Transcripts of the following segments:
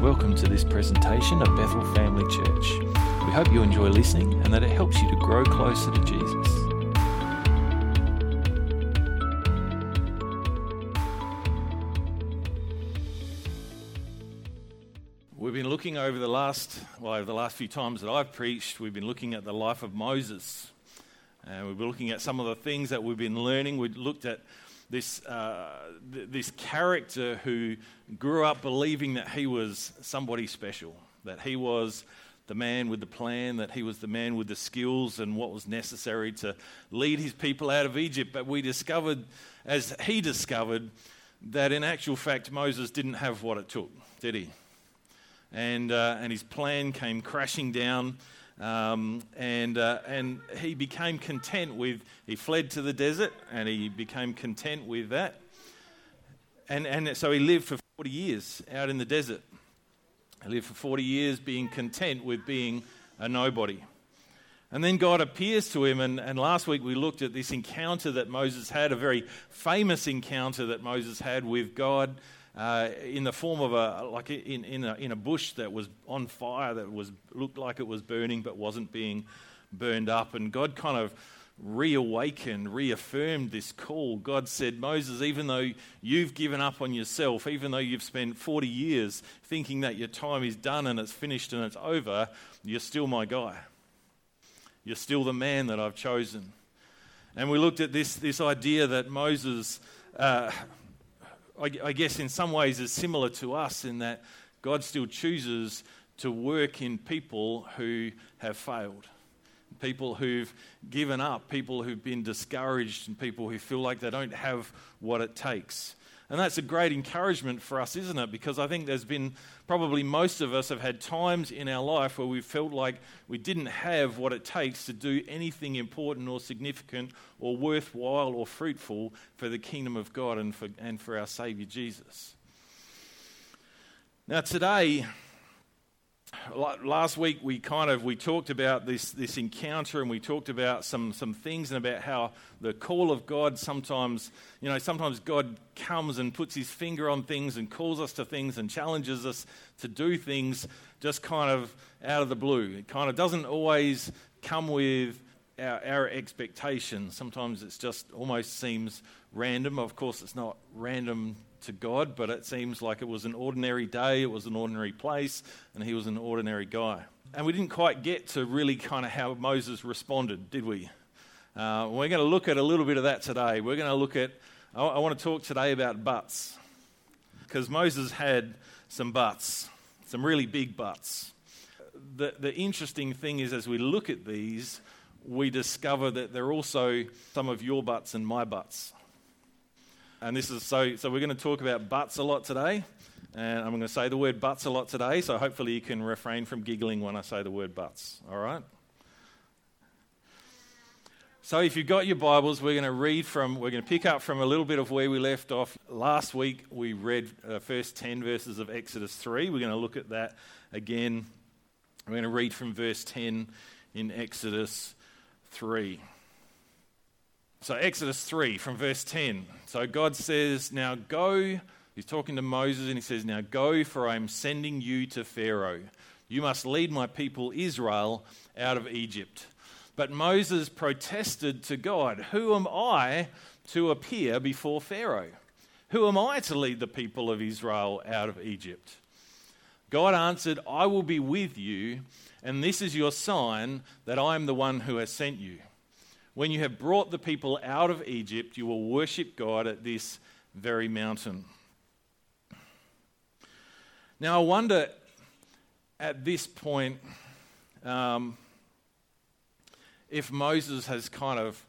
Welcome to this presentation of Bethel Family Church. We hope you enjoy listening and that it helps you to grow closer to Jesus. We've been looking over the last few times that I've preached, we've been looking at the life of Moses. And we've been looking at some of the things that we've been learning. We looked at this character who grew up believing that he was somebody special, that he was the man with the plan, that he was the man with the skills and what was necessary to lead his people out of Egypt. But we discovered, as he discovered, that in actual fact Moses didn't have what it took, did he? And his plan came crashing down. And he became content with, he fled to the desert and he became content with that. And so he lived for 40 years out in the desert. He lived for 40 years being content with being a nobody. And then God appears to him, and last week we looked at this encounter that Moses had, a very famous encounter that Moses had with God. In the form of a bush that was on fire, that looked like it was burning but wasn't being burned up. And God kind of reaffirmed this call. God said, Moses, even though you've given up on yourself, even though you've spent 40 years thinking that your time is done and it's finished and it's over, you're still my guy. You're still the man that I've chosen. And we looked at this idea that Moses... I guess in some ways is similar to us in that God still chooses to work in people who have failed, people who've given up, people who've been discouraged, and people who feel like they don't have what it takes. And that's a great encouragement for us, isn't it? Because I think there's been, probably most of us have had times in our life where we felt like we didn't have what it takes to do anything important or significant or worthwhile or fruitful for the kingdom of God and for our Saviour Jesus. Now today, last week we talked about this encounter, and we talked about some things and about how the call of God sometimes God comes and puts his finger on things and calls us to things and challenges us to do things just kind of out of the blue. It kind of doesn't always come with our expectations. Sometimes it's just almost seems random. Of course, it's not random to God, but it seems like it was an ordinary day, it was an ordinary place, and he was an ordinary guy. And we didn't quite get to really kind of how Moses responded, did we? We're going to look at a little bit of that today. We're going to look at, I want to talk today about buts, because Moses had some buts, some really big buts. The interesting thing is, as we look at these, we discover that they're also some of your buts and my buts. And this is so we're going to talk about butts a lot today, and I'm going to say the word butts a lot today, so hopefully you can refrain from giggling when I say the word butts, all right? So if you've got your Bibles, we're going to pick up from a little bit of where we left off. Last week we read the first 10 verses of Exodus 3. We're going to look at that again. We're going to read from verse 10 in Exodus 3. So Exodus 3 from verse 10. So God says, now go, he's talking to Moses, and he says, now go, for I am sending you to Pharaoh. You must lead my people Israel out of Egypt. But Moses protested to God, who am I to appear before Pharaoh? Who am I to lead the people of Israel out of Egypt? God answered, I will be with you, and this is your sign that I am the one who has sent you. When you have brought the people out of Egypt, you will worship God at this very mountain. Now, I wonder at this point if Moses has kind of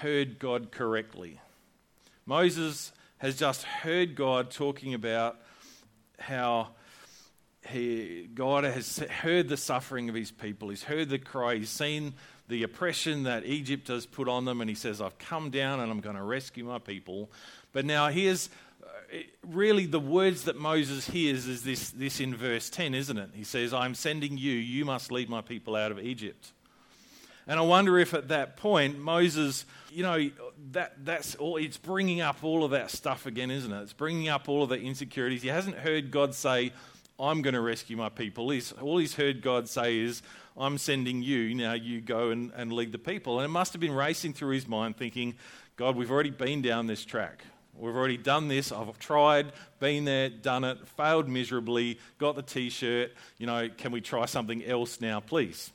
heard God correctly. Moses has just heard God talking about how God has heard the suffering of his people. He's heard the cry. He's seen the oppression that Egypt has put on them, and he says, I've come down and I'm going to rescue my people. But now here's really the words that Moses hears is this in verse 10, isn't it? He says, I'm sending you. You must lead my people out of Egypt. And I wonder if at that point Moses, that's all. It's bringing up all of that stuff again, isn't it? It's bringing up all of the insecurities. He hasn't heard God say, I'm going to rescue my people. All he's heard God say is, I'm sending you, now you go and lead the people. And it must have been racing through his mind thinking, God, we've already been down this track. We've already done this. I've tried, been there, done it, failed miserably, got the T-shirt. You know, can we try something else now, please?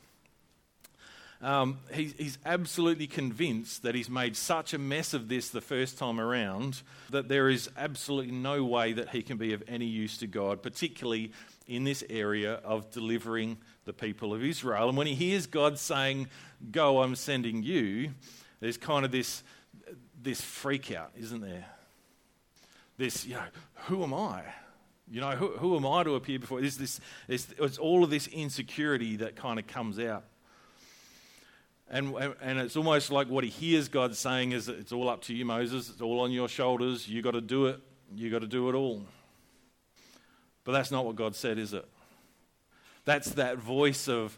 He's absolutely convinced that he's made such a mess of this the first time around that there is absolutely no way that he can be of any use to God, particularly in this area of delivering the people of Israel. And when he hears God saying, go, I'm sending you, there's kind of this freak out, isn't there? This, you know, who am I? You know, who am I to appear before? It's all of this insecurity that kind of comes out. And it's almost like what he hears God saying is, it's all up to you, Moses. It's all on your shoulders. You got to do it. You got to do it all. But that's not what God said, is it? That's that voice of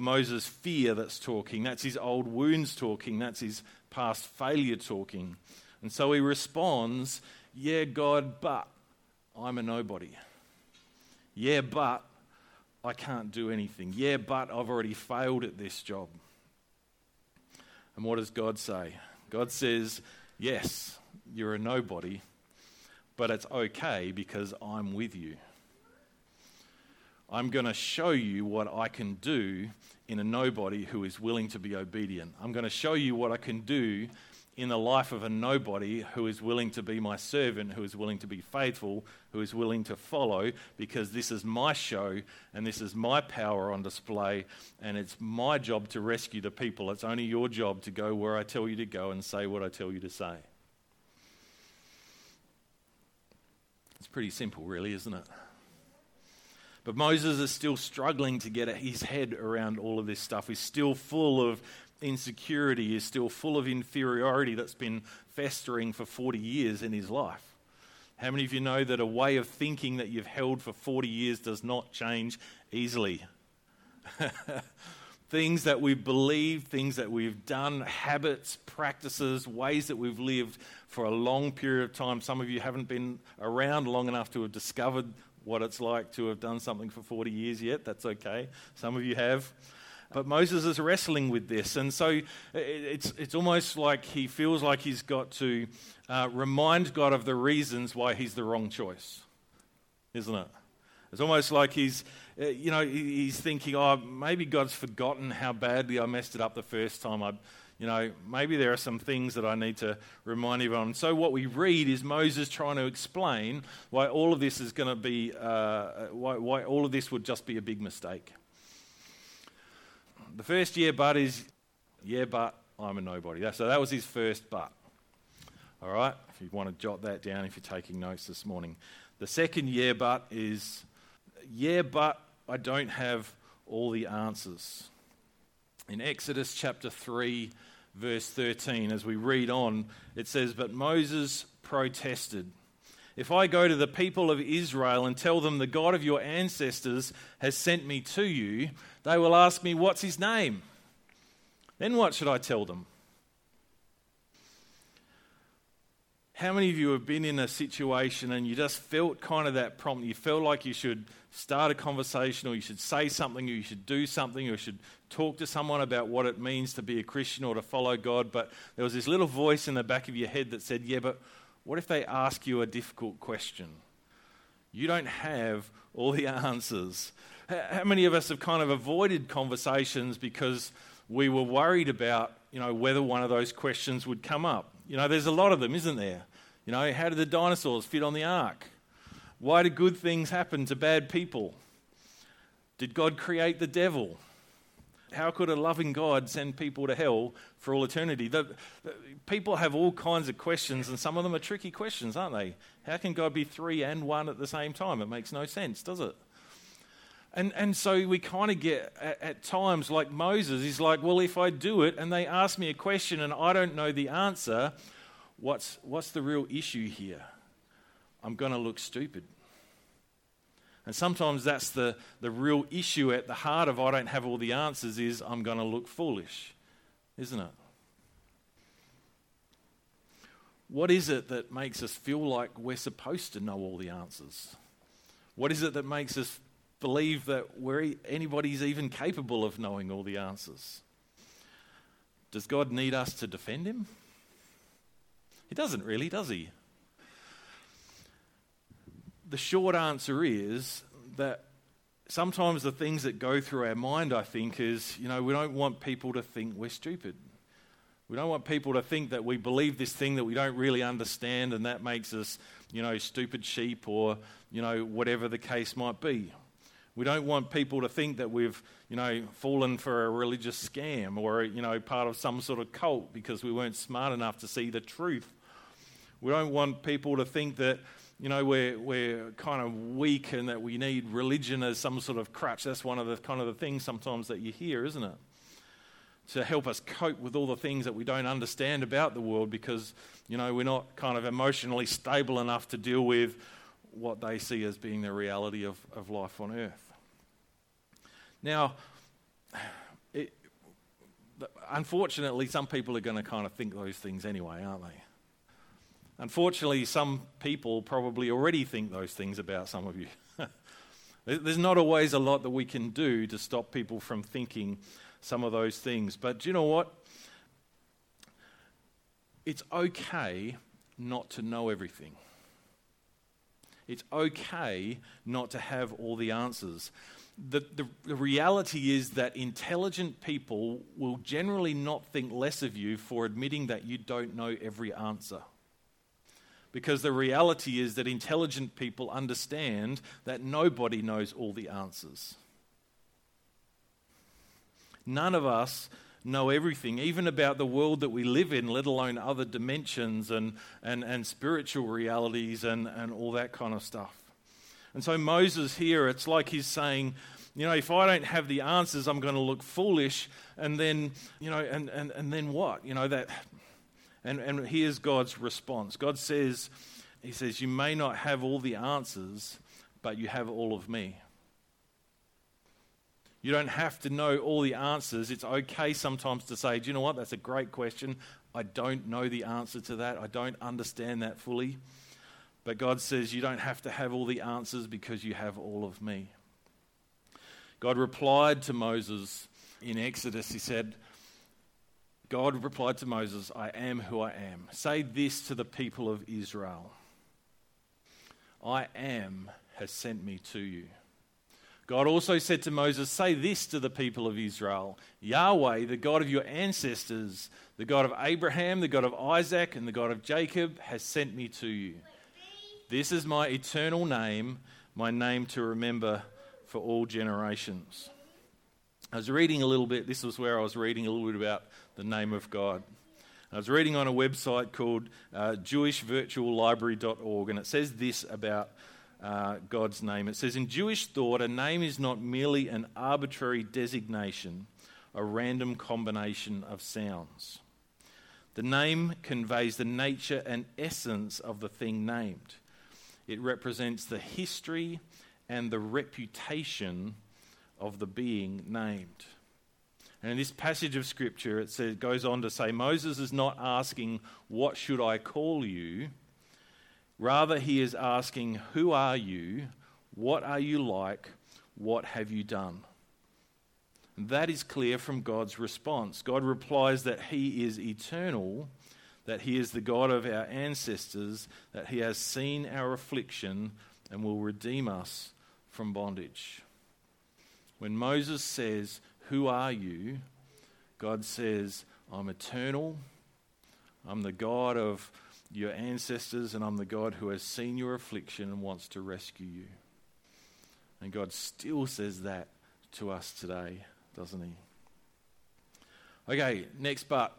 Moses' fear that's talking. That's his old wounds talking. That's his past failure talking. And so he responds, yeah, God, but I'm a nobody. Yeah, but I can't do anything. Yeah, but I've already failed at this job. And what does God say? God says, yes, you're a nobody, but it's okay because I'm with you. I'm going to show you what I can do in a nobody who is willing to be obedient. I'm going to show you what I can do in the life of a nobody who is willing to be my servant, who is willing to be faithful, who is willing to follow, because this is my show and this is my power on display, and it's my job to rescue the people. It's only your job to go where I tell you to go and say what I tell you to say. It's pretty simple, really, isn't it? But Moses is still struggling to get his head around all of this stuff. He's still full of insecurity, is still full of inferiority that's been festering for 40 years in his life. How many of you know that a way of thinking that you've held for 40 years does not change easily? Things that we believe, things that we've done, habits, practices, ways that we've lived for a long period of time. Some of you haven't been around long enough to have discovered what it's like to have done something for 40 years yet. That's okay. Some of you have. But Moses is wrestling with this, and so it's almost like he feels like he's got to remind God of the reasons why he's the wrong choice, isn't it? It's almost like he's thinking, oh, maybe God's forgotten how badly I messed it up the first time. Maybe there are some things that I need to remind you of. So what we read is Moses trying to explain why all of this is going to be, why all of this would just be a big mistake. The first yeah but is, yeah but I'm a nobody. So that was his first but. All right, if you want to jot that down if you're taking notes this morning. The second yeah but is, yeah but I don't have all the answers. In Exodus chapter 3 verse 13, as we read on, it says, but Moses protested. If I go to the people of Israel and tell them the God of your ancestors has sent me to you, they will ask me, what's his name? Then what should I tell them? How many of you have been in a situation and you just felt kind of that prompt? You felt like you should start a conversation, or you should say something, or you should do something, or you should talk to someone about what it means to be a Christian or to follow God, but there was this little voice in the back of your head that said, yeah, but what if they ask you a difficult question? You don't have all the answers. How many of us have kind of avoided conversations because we were worried about, you know, whether one of those questions would come up? You know, there's a lot of them, isn't there? You know, how did the dinosaurs fit on the ark? Why do good things happen to bad people? Did God create the devil? How could a loving God send people to hell for all eternity? People have all kinds of questions, and some of them are tricky questions, aren't they? How can God be three and one at the same time? It makes no sense, does it? And so we kind of get, at times, like Moses, he's like, well, if I do it and they ask me a question and I don't know the answer, what's the real issue here? I'm going to look stupid. And sometimes that's the real issue at the heart of I don't have all the answers, is I'm going to look foolish, isn't it? What is it that makes us feel like we're supposed to know all the answers? What is it that makes us believe that anybody's even capable of knowing all the answers? Does God need us to defend him? He doesn't really, does he? The short answer is that sometimes the things that go through our mind, I think, is, we don't want people to think we're stupid. We don't want people to think that we believe this thing that we don't really understand and that makes us, stupid sheep or, whatever the case might be. We don't want people to think that we've, fallen for a religious scam or, part of some sort of cult because we weren't smart enough to see the truth. We don't want people to think that, we're kind of weak and that we need religion as some sort of crutch. That's one of the kind of the things sometimes that you hear, isn't it? To help us cope with all the things that we don't understand about the world because, we're not kind of emotionally stable enough to deal with what they see as being the reality of life on earth. Now, unfortunately, some people are going to kind of think those things anyway, aren't they? Unfortunately, some people probably already think those things about some of you. There's not always a lot that we can do to stop people from thinking some of those things. But do you know what? It's okay not to know everything. It's okay not to have all the answers. The reality is that intelligent people will generally not think less of you for admitting that you don't know every answer. Because the reality is that intelligent people understand that nobody knows all the answers. None of us know everything, even about the world that we live in, let alone other dimensions and spiritual realities and all that kind of stuff. And so Moses here, it's like he's saying, if I don't have the answers, I'm going to look foolish. And then, and then what? And here's God's response. God says, he says, you may not have all the answers, but you have all of me. You don't have to know all the answers. It's okay sometimes to say, do you know what, that's a great question. I don't know the answer to that. I don't understand that fully. But God says you don't have to have all the answers because you have all of me. God replied to Moses in Exodus. He said, God replied to Moses, I am who I am. Say this to the people of Israel. I am has sent me to you. God also said to Moses, say this to the people of Israel. Yahweh, the God of your ancestors, the God of Abraham, the God of Isaac, and the God of Jacob, has sent me to you. This is my eternal name, my name to remember for all generations. I was reading a little bit, this was where I was reading a little bit about the name of God. I was reading on a website called JewishVirtualLibrary.org, and it says this about God's name. It says, in Jewish thought, a name is not merely an arbitrary designation, a random combination of sounds. The name conveys the nature and essence of the thing named. It represents the history and the reputation of the being named. And in this passage of scripture, it says, goes on to say, Moses is not asking, what should I call you? Rather, he is asking, who are you? What are you like? What have you done? And that is clear from God's response. God replies that he is eternal, that he is the God of our ancestors, that he has seen our affliction and will redeem us from bondage. When Moses says, who are you? God says, I'm eternal. I'm the God of your ancestors, and I'm the God who has seen your affliction and wants to rescue you. And God still says that to us today, doesn't he? Okay, next but.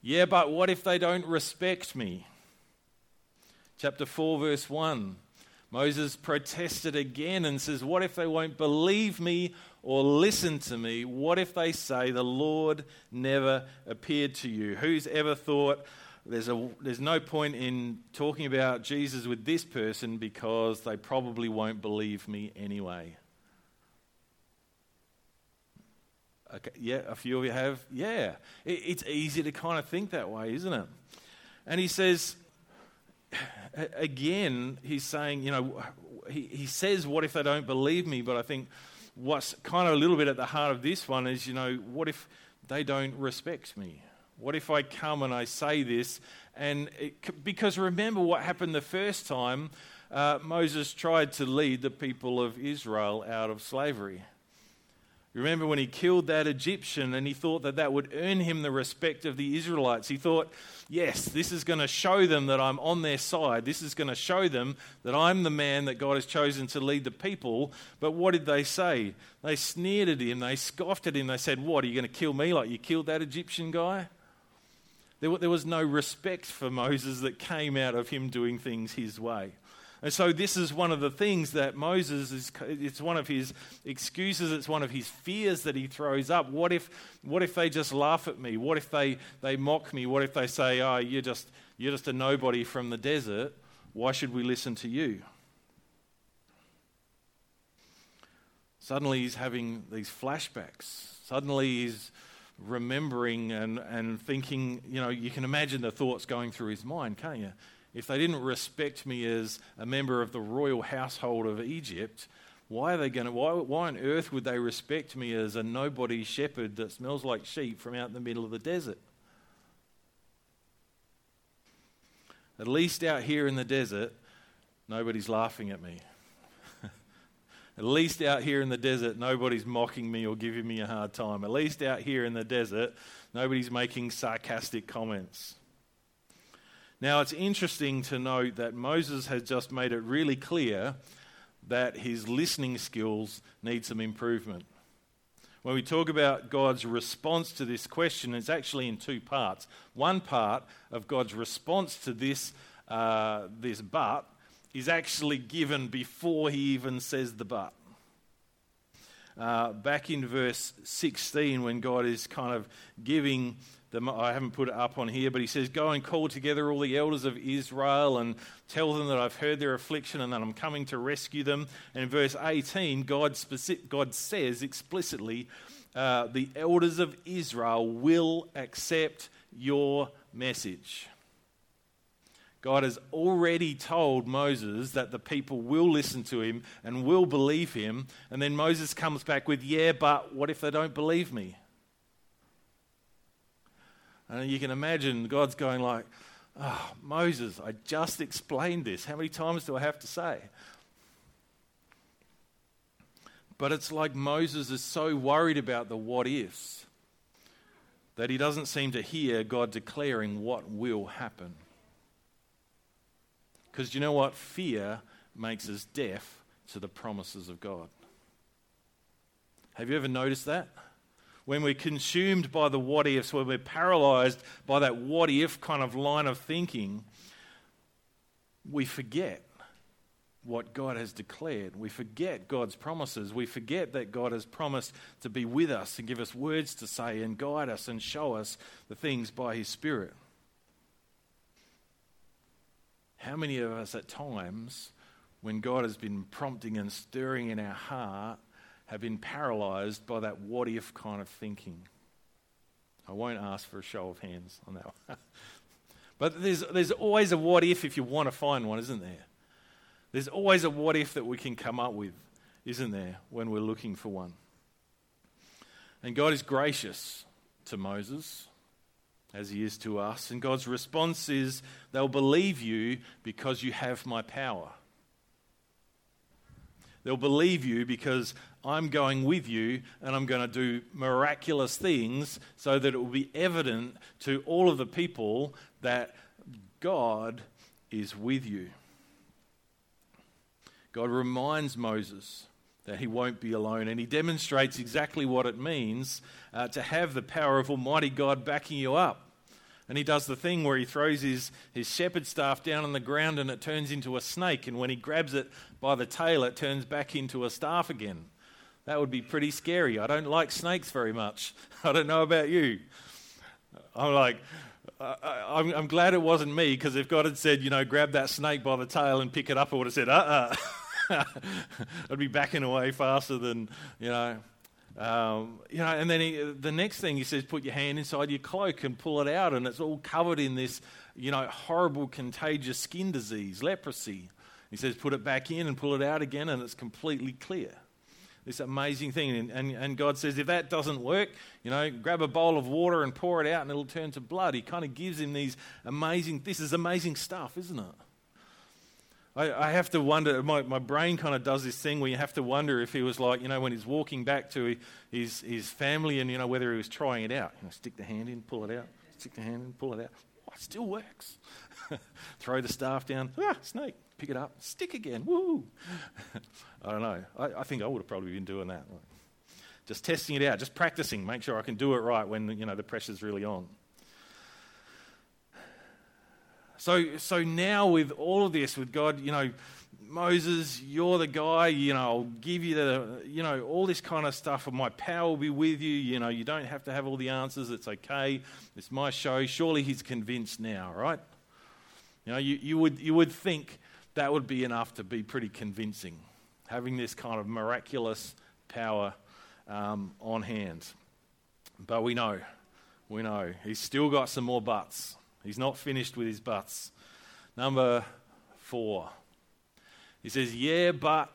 Yeah, but what if they don't respect me? Chapter 4, verse 1. Moses protested again and says, what if they won't believe me or listen to me? What if they say the Lord never appeared to you? Who's ever thought there's no point in talking about Jesus with this person because they probably won't believe me anyway? Okay, yeah, a few of you have. Yeah, it's easy to kind of think that way, isn't it? And he says, again, he's saying, he says, what if they don't believe me? But I think what's kind of a little bit at the heart of this one is, you know, what if they don't respect me? What if I come and I say this? And because remember what happened the first time, Moses tried to lead the people of Israel out of slavery. You remember when he killed that Egyptian and he thought that that would earn him the respect of the Israelites. He thought, yes, this is going to show them that I'm on their side. This is going to show them that I'm the man that God has chosen to lead the people. But what did they say? They sneered at him. They scoffed at him. They said, what, are you going to kill me like you killed that Egyptian guy? There was no respect for Moses that came out of him doing things his way. And so this is one of the things that Moses is, it's one of his excuses, it's one of his fears that he throws up. What if they just laugh at me? What if they mock me? What if they say, oh, you're just a nobody from the desert. Why should we listen to you? Suddenly he's having these flashbacks. Suddenly he's remembering and thinking, you know, you can imagine the thoughts going through his mind, can't you? If they didn't respect me as a member of the royal household of Egypt, why on earth would they respect me as a nobody shepherd that smells like sheep from out in the middle of the desert? At least out here in the desert, nobody's laughing at me. At least out here in the desert, nobody's mocking me or giving me a hard time. At least out here in the desert, nobody's making sarcastic comments. Now, it's interesting to note that Moses has just made it really clear that his listening skills need some improvement. When we talk about God's response to this question, it's actually in two parts. One part of God's response to this but is actually given before he even says the but. Back in verse 16, when God is kind of giving... I haven't put it up on here, but he says, go and call together all the elders of Israel and tell them that I've heard their affliction and that I'm coming to rescue them. And in verse 18, God says explicitly, the elders of Israel will accept your message. God has already told Moses that the people will listen to him and will believe him. And then Moses comes back with, yeah, but what if they don't believe me? And you can imagine God's going like, oh, Moses, I just explained this. How many times do I have to say? But it's like Moses is so worried about the what ifs that he doesn't seem to hear God declaring what will happen. Because you know what? Fear makes us deaf to the promises of God. Have you ever noticed that? When we're consumed by the what-ifs, when we're paralyzed by that what-if kind of line of thinking, we forget what God has declared. We forget God's promises. We forget that God has promised to be with us and give us words to say and guide us and show us the things by His Spirit. How many of us at times, when God has been prompting and stirring in our heart, have been paralyzed by that what-if kind of thinking? I won't ask for a show of hands on that one. But there's always a what-if you want to find one, isn't there? There's always a what-if that we can come up with, isn't there, when we're looking for one? And God is gracious to Moses, as he is to us. And God's response is, they'll believe you because you have my power. They'll believe you because I'm going with you and I'm going to do miraculous things so that it will be evident to all of the people that God is with you. God reminds Moses that he won't be alone, and he demonstrates exactly what it means to have the power of Almighty God backing you up. And he does the thing where he throws his shepherd staff down on the ground and it turns into a snake. And when he grabs it by the tail, it turns back into a staff again. That would be pretty scary. I don't like snakes very much. I don't know about you. I'm like, I'm glad it wasn't me, because if God had said, you know, grab that snake by the tail and pick it up, I would have said, I'd be backing away faster than, you know. And then the next thing he says, put your hand inside your cloak and pull it out, and it's all covered in this, you know, horrible contagious skin disease, leprosy. He says, put it back in and pull it out again, and it's completely clear. This amazing thing. And God says, if that doesn't work, you know, grab a bowl of water and pour it out and it'll turn to blood. He kind of gives him these amazing, this is amazing stuff, isn't it? I have to wonder, my brain kind of does this thing where you have to wonder if he was like, you know, when he's walking back to his family and, you know, whether he was trying it out. You know, stick the hand in, pull it out, stick the hand in, pull it out. Oh, it still works. Throw the staff down, snake, pick it up, stick again, woo. I don't know. I think I would have probably been doing that. Like, just testing it out, just practicing, make sure I can do it right when, you know, the pressure's really on. So now with all of this, with God, you know, Moses, you're the guy, you know, I'll give you the, you know, all this kind of stuff, and my power will be with you, you know, you don't have to have all the answers, it's okay, it's my show. Surely he's convinced now, right? You know, you would think that would be enough to be pretty convincing, having this kind of miraculous power on hand. But we know, he's still got some more buts. He's not finished with his buts. Number 4. He says, yeah, but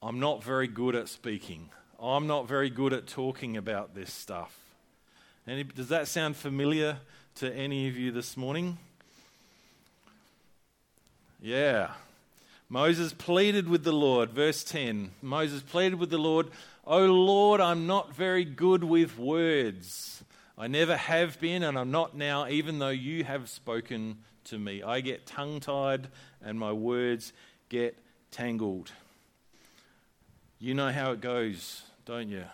I'm not very good at speaking. I'm not very good at talking about this stuff. And does that sound familiar to any of you this morning? Yeah. Moses pleaded with the Lord, verse 10. Moses pleaded with the Lord, "O Lord, I'm not very good with words. I never have been and I'm not now, even though you have spoken to me. I get tongue-tied and my words get tangled." You know how it goes, don't you?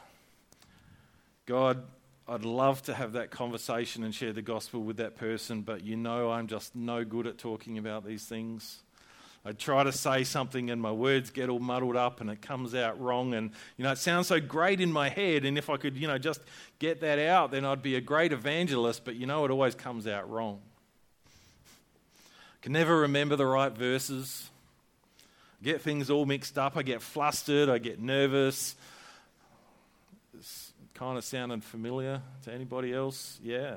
God, I'd love to have that conversation and share the gospel with that person, but you know I'm just no good at talking about these things. I try to say something and my words get all muddled up and it comes out wrong, and you know it sounds so great in my head, and if I could, you know, just get that out, then I'd be a great evangelist, but you know it always comes out wrong. I can never remember the right verses. I get things all mixed up, I get flustered, I get nervous. It's kind of sounding familiar to anybody else? Yeah.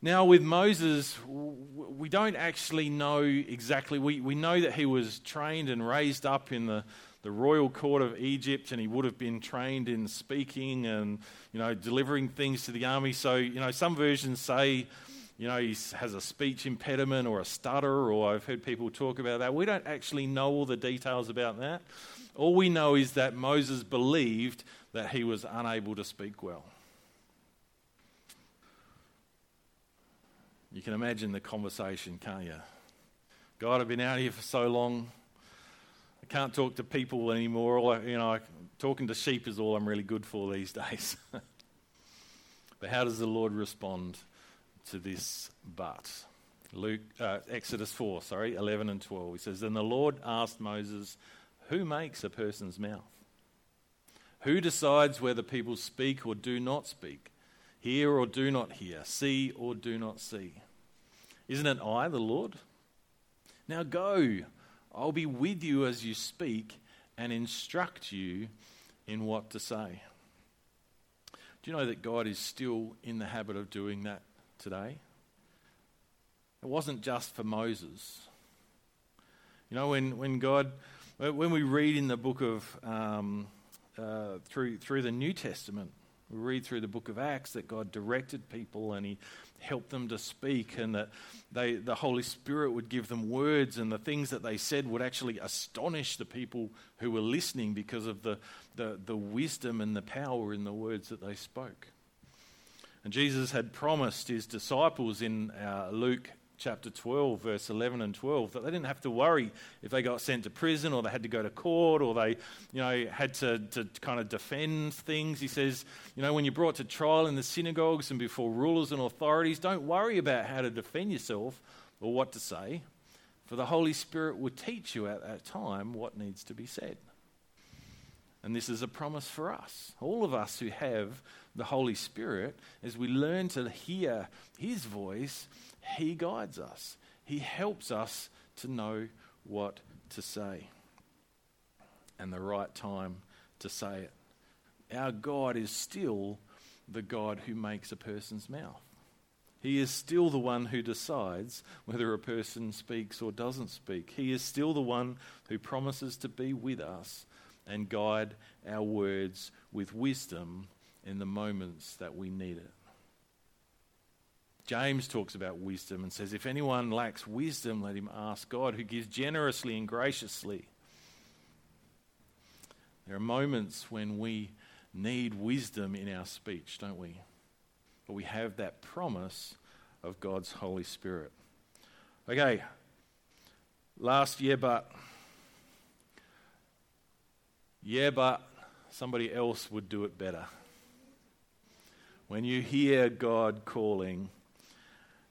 Now with Moses, we don't actually know exactly. We know that he was trained and raised up in the royal court of Egypt, and he would have been trained in speaking and, you know, delivering things to the army. So, you know, some versions say, you know, he has a speech impediment or a stutter, or I've heard people talk about that. We don't actually know all the details about that. All we know is that Moses believed that he was unable to speak well. You can imagine the conversation, can't you? God, I've been out here for so long. I can't talk to people anymore. Talking to sheep is all I'm really good for these days. But how does the Lord respond to this but? Exodus 4, 11 and 12. He says, "Then the Lord asked Moses, who makes a person's mouth? Who decides whether people speak or do not speak? Hear or do not hear, see or do not see. Isn't it I, the Lord? Now go, I'll be with you as you speak and instruct you in what to say." Do you know that God is still in the habit of doing that today? It wasn't just for Moses. You know, when we read in the book of, through the New Testament, we read through the book of Acts that God directed people and he helped them to speak, and that the Holy Spirit would give them words, and the things that they said would actually astonish the people who were listening because of the wisdom and the power in the words that they spoke. And Jesus had promised his disciples in Luke chapter 12, verse 11 and 12, that they didn't have to worry if they got sent to prison or they had to go to court or they, you know, had to kind of defend things. He says, you know, when you're brought to trial in the synagogues and before rulers and authorities, don't worry about how to defend yourself or what to say, for the Holy Spirit will teach you at that time what needs to be said. And this is a promise for us, all of us who have the Holy Spirit. As we learn to hear his voice, he guides us. He helps us to know what to say and the right time to say it. Our God is still the God who makes a person's mouth. He is still the one who decides whether a person speaks or doesn't speak. He is still the one who promises to be with us and guide our words with wisdom in the moments that we need it. James talks about wisdom and says, if anyone lacks wisdom, let him ask God, who gives generously and graciously. There are moments when we need wisdom in our speech, don't we? But we have that promise of God's Holy Spirit. Okay, but somebody else would do it better. When you hear God calling,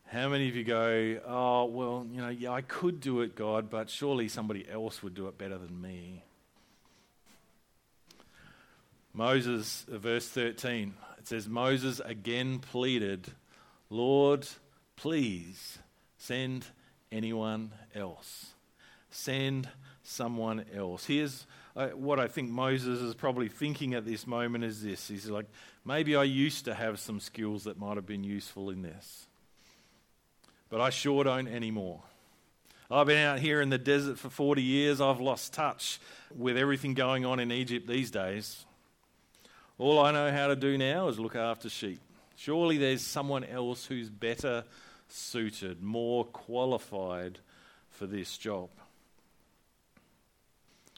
how many of you go, oh, well, you know, yeah, I could do it, God, but surely somebody else would do it better than me. Moses, verse 13, it says, Moses again pleaded, Lord, please send anyone else. Send someone else. Here's what I think Moses is probably thinking at this moment is this. He's like, maybe I used to have some skills that might have been useful in this, but I sure don't anymore. I've been out here in the desert for 40 years. I've lost touch with everything going on in Egypt these days. All I know how to do now is look after sheep. Surely there's someone else who's better suited, more qualified for this job.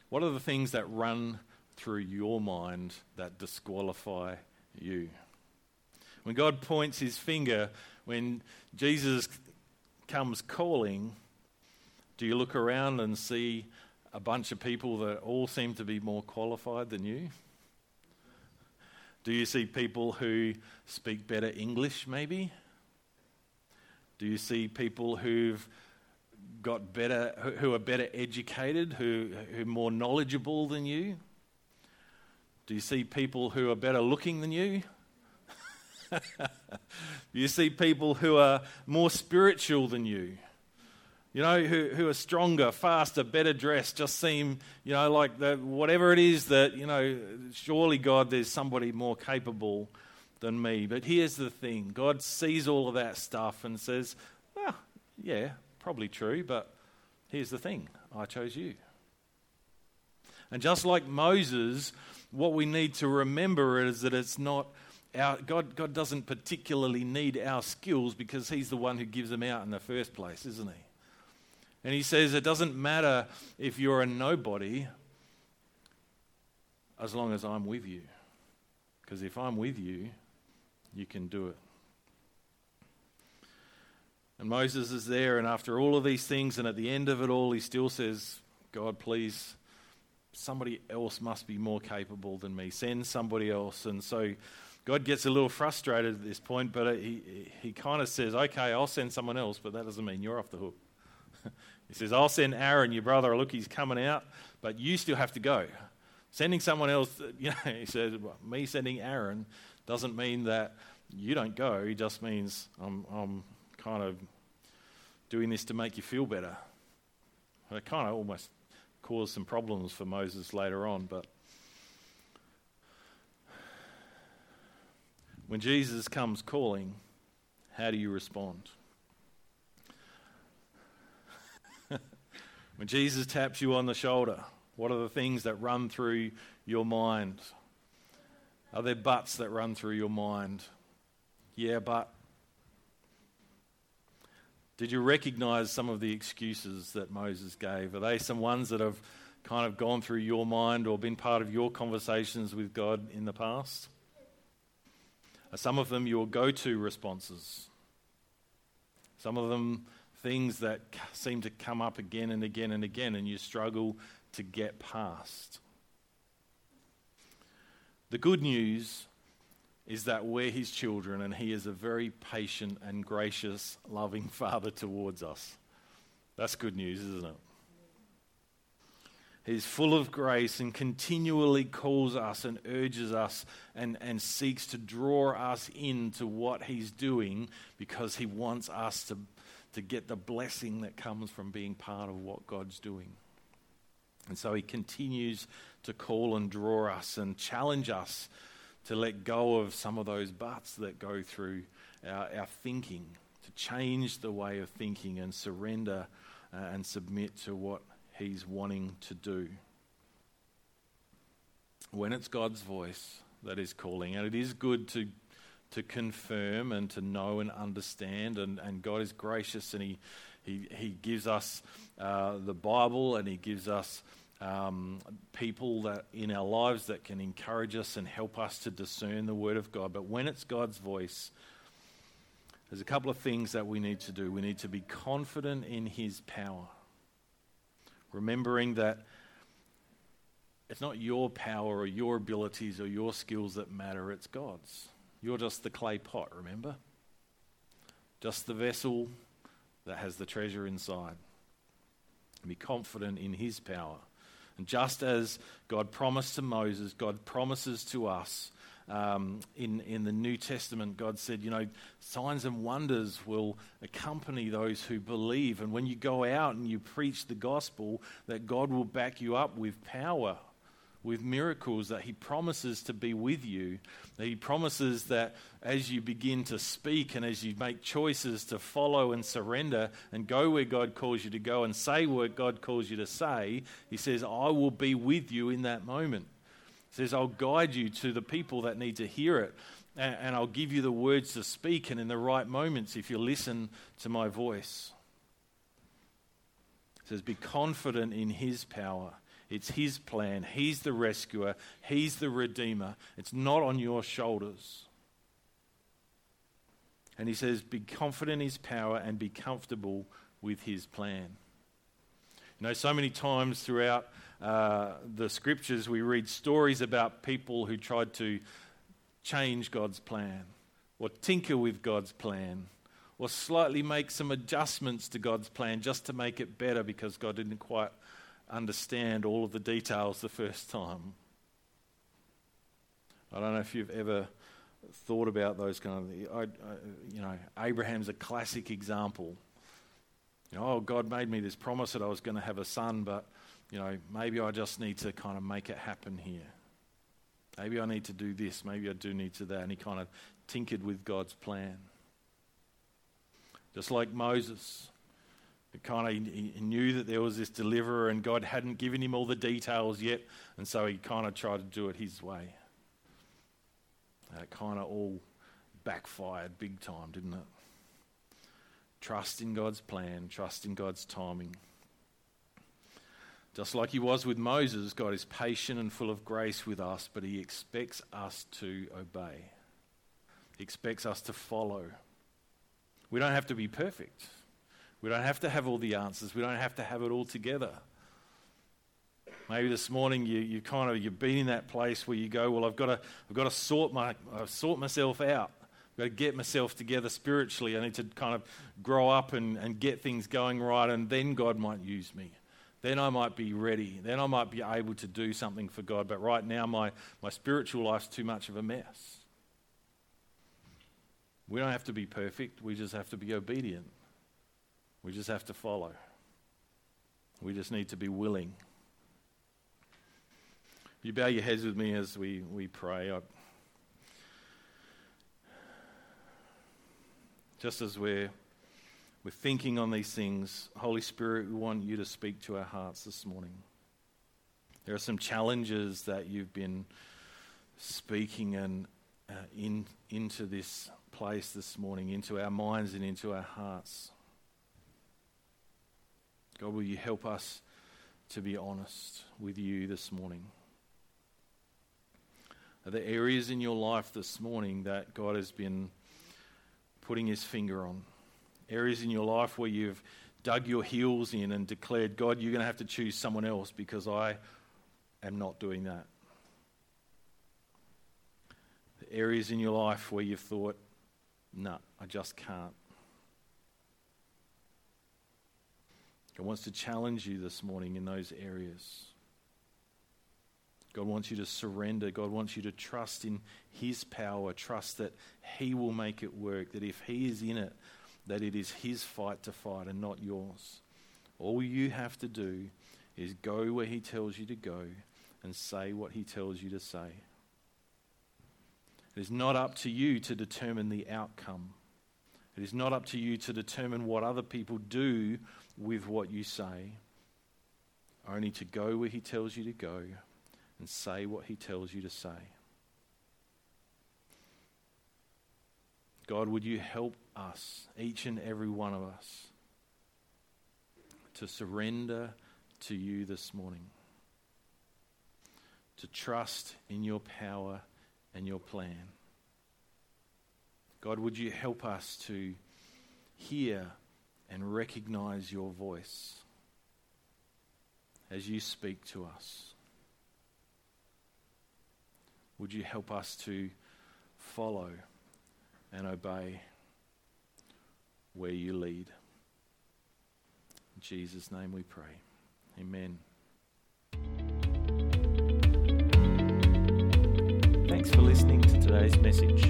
What are the things that run through your mind that disqualify you? When God points his finger, when Jesus comes calling, do you look around and see a bunch of people that all seem to be more qualified than you? Do you see people who speak better English, maybe? Do you see people who've got better, who are better educated, who are more knowledgeable than you? Do you see people who are better looking than you? Do you see people who are more spiritual than you? You know, who are stronger, faster, better dressed, just seem, you know, like the, whatever it is that, you know, surely God, there's somebody more capable than me. But here's the thing, God sees all of that stuff and says, well, yeah, probably true, but here's the thing, I chose you. And just like Moses, what we need to remember is that it's not our God doesn't particularly need our skills because he's the one who gives them out in the first place, isn't he? And he says it doesn't matter if you're a nobody as long as I'm with you, because if I'm with you, you can do it. And Moses is there, and after all of these things, and at the end of it all, he still says, God, please, somebody else must be more capable than me. Send somebody else. And so God gets a little frustrated at this point, but he kind of says, okay, I'll send someone else, but that doesn't mean you're off the hook. He says, I'll send Aaron, your brother. Look, he's coming out, but you still have to go. Sending someone else, you know, he says, well, me sending Aaron doesn't mean that you don't go. It just means I'm kind of doing this to make you feel better. And it kind of almost caused some problems for Moses later on. But when Jesus comes calling, how do you respond? When Jesus taps you on the shoulder, what are the things that run through your mind? Are there buts that run through your mind? Yeah, but did you recognize some of the excuses that Moses gave? Are they some ones that have kind of gone through your mind or been part of your conversations with God in the past? Are some of them your go-to responses? Some of them things that seem to come up again and again and again and you struggle to get past. The good news is that we're his children and he is a very patient and gracious, loving father towards us. That's good news, isn't it? He's full of grace and continually calls us and urges us and seeks to draw us into what he's doing because he wants us to get the blessing that comes from being part of what God's doing. And so he continues to call and draw us and challenge us to let go of some of those buts that go through our thinking change the way of thinking and surrender and submit to what he's wanting to do. When it's God's voice that is calling, and it is good to confirm and to know and understand, and God is gracious, and he gives us the Bible, and he gives us people that in our lives that can encourage us and help us to discern the Word of God. But when it's God's voice, there's a couple of things that we need to do. We need to be confident in his power, remembering that it's not your power or your abilities or your skills that matter, it's God's. You're just the clay pot, remember? Just the vessel that has the treasure inside. Be confident in his power. And just as God promised to Moses, God promises to us in the New Testament. God said, you know, signs and wonders will accompany those who believe. And when you go out and you preach the gospel, that God will back you up with power, with miracles, that he promises to be with you, that he promises that as you begin to speak and as you make choices to follow and surrender and go where God calls you to go and say what God calls you to say, he says, I will be with you in that moment. He says, I'll guide you to the people that need to hear it, and I'll give you the words to speak and in the right moments if you listen to my voice. He says, be confident in his power. It's his plan. He's the rescuer. He's the redeemer. It's not on your shoulders. And he says, be confident in his power and be comfortable with his plan. You know, so many times throughout the scriptures, we read stories about people who tried to change God's plan or tinker with God's plan or slightly make some adjustments to God's plan just to make it better because God didn't quite understand all of the details the first time. I don't know if you've ever thought about those kind of things. You know, Abraham's a classic example. You know, oh, God made me this promise that I was going to have a son, but, you know, maybe I just need to kind of make it happen here. Maybe I need to do this. Maybe I do need to that. And he kind of tinkered with God's plan. Just like Moses. He knew that there was this deliverer and God hadn't given him all the details yet, and so he kind of tried to do it his way. It kind of all backfired big time, didn't it? Trust in God's plan, trust in God's timing. Just like he was with Moses, God is patient and full of grace with us, but he expects us to obey. He expects us to follow. We don't have to be perfect. We don't have to have all the answers. We don't have to have it all together. Maybe this morning you've been in that place where you go, well, I've got to sort myself out. I've got to get myself together spiritually. I need to kind of grow up and get things going right, and then God might use me. Then I might be ready. Then I might be able to do something for God. But right now my spiritual life's too much of a mess. We don't have to be perfect. We just have to be obedient. We just have to follow. We just need to be willing. You bow your heads with me as we pray. Just as we're thinking on these things, Holy Spirit, we want you to speak to our hearts this morning. There are some challenges that you've been speaking into this place this morning, into our minds and into our hearts. God, will you help us to be honest with you this morning? Are there areas in your life this morning that God has been putting his finger on? Areas in your life where you've dug your heels in and declared, God, you're going to have to choose someone else because I am not doing that. The areas in your life where you've thought, no, I just can't. God wants to challenge you this morning in those areas. God wants you to surrender. God wants you to trust in his power. Trust that he will make it work. That if he is in it, that it is his fight to fight and not yours. All you have to do is go where he tells you to go and say what he tells you to say. It is not up to you to determine the outcome. It is not up to you to determine what other people do with what you say, only to go where he tells you to go and say what he tells you to say. God, would you help us, each and every one of us, to surrender to you this morning, to trust in your power and your plan. God, would you help us to hear and recognize your voice as you speak to us? Would you help us to follow and obey where you lead? In Jesus' name we pray. Amen. Thanks for listening to today's message.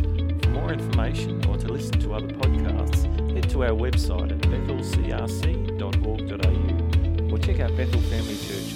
For more information or to listen to other podcasts, head to our website at bethelcrc.org.au or check out Bethel Family Church